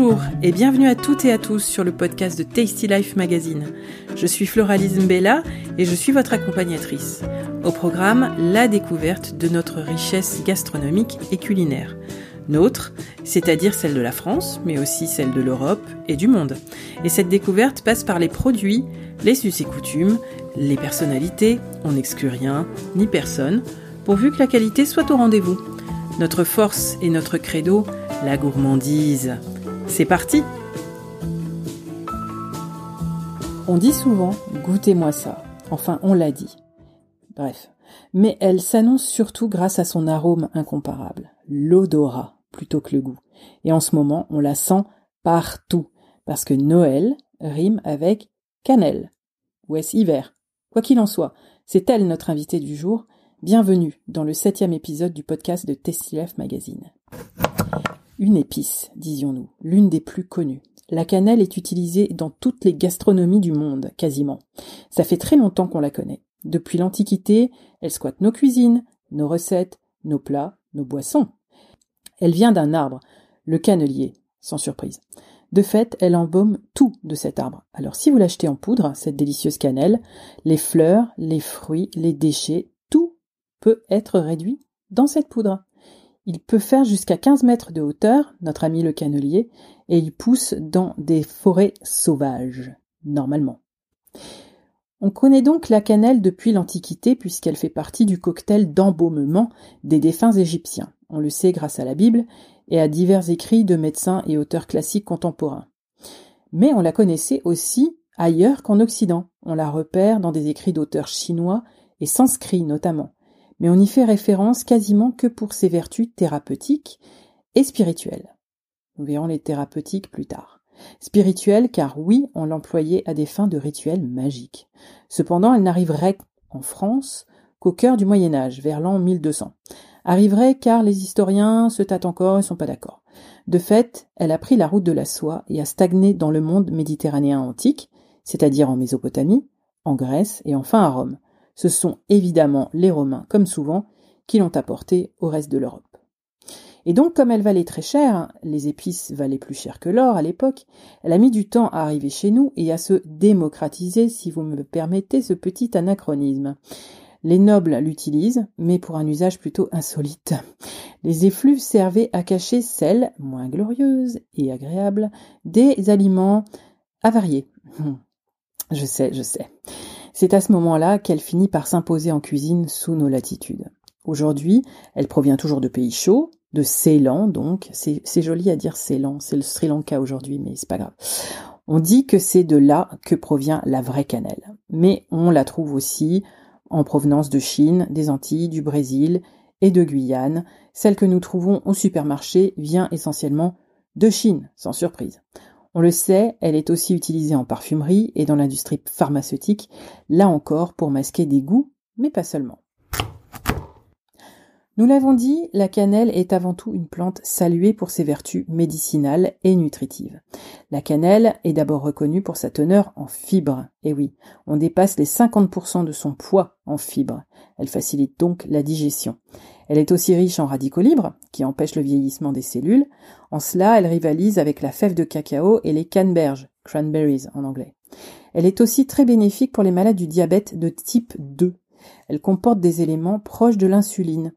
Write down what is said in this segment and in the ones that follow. Bonjour et bienvenue à toutes et à tous sur le podcast de Tasty Life Magazine. Je suis Floralise Mbella et je suis votre accompagnatrice. Au programme, la découverte de notre richesse gastronomique et culinaire. Nôtre, c'est-à-dire celle de la France, mais aussi celle de l'Europe et du monde. Et cette découverte passe par les produits, les us et coutumes, les personnalités, on n'exclut rien, ni personne, pourvu que la qualité soit au rendez-vous. Notre force et notre credo, la gourmandise. C'est parti! On dit souvent « goûtez-moi ça ». Enfin, on l'a dit. Bref. Mais elle s'annonce surtout grâce à son arôme incomparable, l'odorat plutôt que le goût. Et en ce moment, on la sent partout, parce que Noël rime avec cannelle. Ou est-ce hiver? Quoi qu'il en soit, c'est elle notre invitée du jour. Bienvenue dans le 7e épisode du podcast de Tasty Life Magazine. Une épice, disions-nous, l'une des plus connues. La cannelle est utilisée dans toutes les gastronomies du monde, quasiment. Ça fait très longtemps qu'on la connaît. Depuis l'Antiquité, elle squatte nos cuisines, nos recettes, nos plats, nos boissons. Elle vient d'un arbre, le cannelier, sans surprise. De fait, elle embaume tout de cet arbre. Alors si vous l'achetez en poudre, cette délicieuse cannelle, les fleurs, les fruits, les déchets, tout peut être réduit dans cette poudre. Il peut faire jusqu'à 15 mètres de hauteur, notre ami le cannelier, et il pousse dans des forêts sauvages, normalement. On connaît donc la cannelle depuis l'Antiquité puisqu'elle fait partie du cocktail d'embaumement des défunts égyptiens. On le sait grâce à la Bible et à divers écrits de médecins et auteurs classiques contemporains. Mais on la connaissait aussi ailleurs qu'en Occident. On la repère dans des écrits d'auteurs chinois et sanscrits notamment. Mais on n'y fait référence quasiment que pour ses vertus thérapeutiques et spirituelles. Nous verrons les thérapeutiques plus tard. Spirituelle, car oui, on l'employait à des fins de rituels magiques. Cependant, elle n'arriverait en France qu'au cœur du Moyen-Âge, vers l'an 1200. Arriverait car les historiens se tâtent encore et ne sont pas d'accord. De fait, elle a pris la route de la soie et a stagné dans le monde méditerranéen antique, c'est-à-dire en Mésopotamie, en Grèce et enfin à Rome. Ce sont évidemment les Romains, comme souvent, qui l'ont apportée au reste de l'Europe. Et donc, comme elle valait très cher, les épices valaient plus cher que l'or à l'époque, elle a mis du temps à arriver chez nous et à se démocratiser, si vous me permettez ce petit anachronisme. Les nobles l'utilisent, mais pour un usage plutôt insolite. Les effluves servaient à cacher celles, moins glorieuses et agréables, des aliments avariés. Je sais. C'est à ce moment-là qu'elle finit par s'imposer en cuisine sous nos latitudes. Aujourd'hui, elle provient toujours de pays chauds, de Ceylan, donc. C'est joli à dire Ceylan, c'est le Sri Lanka aujourd'hui, mais c'est pas grave. On dit que c'est de là que provient la vraie cannelle. Mais on la trouve aussi en provenance de Chine, des Antilles, du Brésil et de Guyane. Celle que nous trouvons au supermarché vient essentiellement de Chine, sans surprise. On le sait, elle est aussi utilisée en parfumerie et dans l'industrie pharmaceutique, là encore pour masquer des goûts, mais pas seulement. Nous l'avons dit, la cannelle est avant tout une plante saluée pour ses vertus médicinales et nutritives. La cannelle est d'abord reconnue pour sa teneur en fibres. Et oui, on dépasse les 50% de son poids en fibres. Elle facilite donc la digestion. Elle est aussi riche en radicaux libres, qui empêchent le vieillissement des cellules. En cela, elle rivalise avec la fève de cacao et les canneberges, cranberries en anglais. Elle est aussi très bénéfique pour les malades du diabète de type 2. Elle comporte des éléments proches de l'insuline.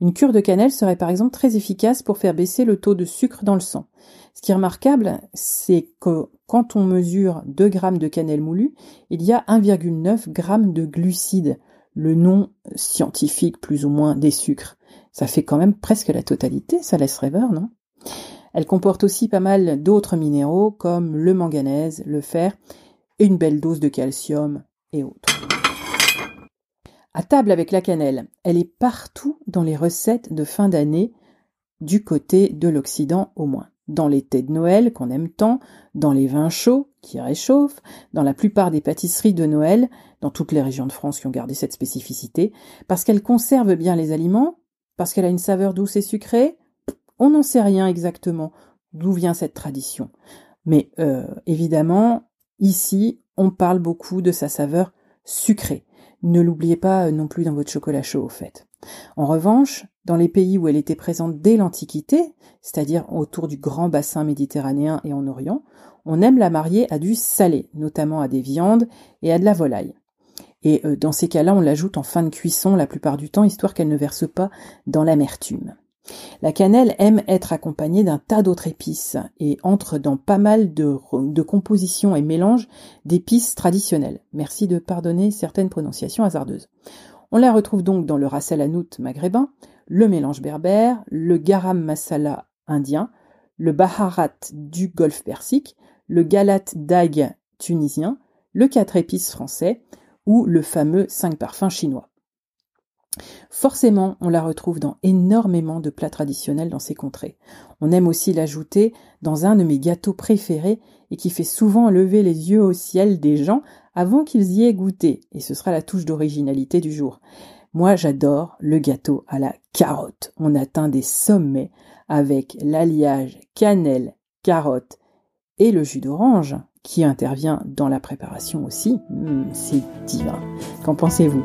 Une cure de cannelle serait par exemple très efficace pour faire baisser le taux de sucre dans le sang. Ce qui est remarquable, c'est que quand on mesure 2 grammes de cannelle moulue, il y a 1,9 g de glucides, le nom scientifique plus ou moins des sucres. Ça fait quand même presque la totalité, ça laisse rêveur, non? Elle comporte aussi pas mal d'autres minéraux comme le manganèse, le fer et une belle dose de calcium et autres. À table avec la cannelle, elle est partout dans les recettes de fin d'année, du côté de l'Occident au moins. Dans les thés de Noël qu'on aime tant, dans les vins chauds qui réchauffent, dans la plupart des pâtisseries de Noël, dans toutes les régions de France qui ont gardé cette spécificité, parce qu'elle conserve bien les aliments, parce qu'elle a une saveur douce et sucrée, on n'en sait rien exactement d'où vient cette tradition. Mais évidemment, ici, on parle beaucoup de sa saveur sucrée. Ne l'oubliez pas non plus dans votre chocolat chaud, au fait. En revanche, dans les pays où elle était présente dès l'Antiquité, c'est-à-dire autour du grand bassin méditerranéen et en Orient, on aime la marier à du salé, notamment à des viandes et à de la volaille. Et dans ces cas-là, on l'ajoute en fin de cuisson la plupart du temps, histoire qu'elle ne verse pas dans l'amertume. La cannelle aime être accompagnée d'un tas d'autres épices et entre dans pas mal de compositions et mélanges d'épices traditionnelles. Merci de pardonner certaines prononciations hasardeuses. On la retrouve donc dans le ras el hanout maghrébin, le mélange berbère, le garam masala indien, le baharat du golfe Persique, le galat daig tunisien, le quatre épices français ou le fameux 5 parfums chinois. Forcément, on la retrouve dans énormément de plats traditionnels dans ces contrées. On aime aussi l'ajouter dans un de mes gâteaux préférés et qui fait souvent lever les yeux au ciel des gens avant qu'ils y aient goûté. Et ce sera la touche d'originalité du jour. Moi, j'adore le gâteau à la carotte. On atteint des sommets avec l'alliage cannelle, carotte et le jus d'orange qui intervient dans la préparation aussi. C'est divin. Qu'en pensez-vous ?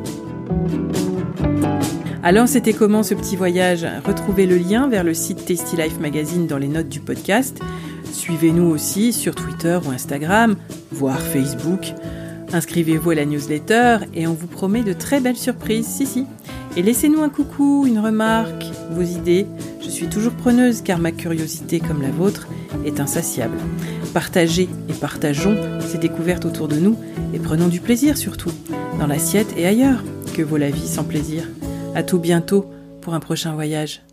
Alors, c'était comment ce petit voyage ? Retrouvez le lien vers le site Tasty Life Magazine dans les notes du podcast. Suivez-nous aussi sur Twitter ou Instagram, voire Facebook. Inscrivez-vous à la newsletter et on vous promet de très belles surprises. Si. Et laissez-nous un coucou, une remarque, vos idées. Je suis toujours preneuse car ma curiosité, comme la vôtre, est insatiable. Partagez et partageons ces découvertes autour de nous et prenons du plaisir surtout, dans l'assiette et ailleurs. Que vaut la vie sans plaisir ? À tout bientôt pour un prochain voyage.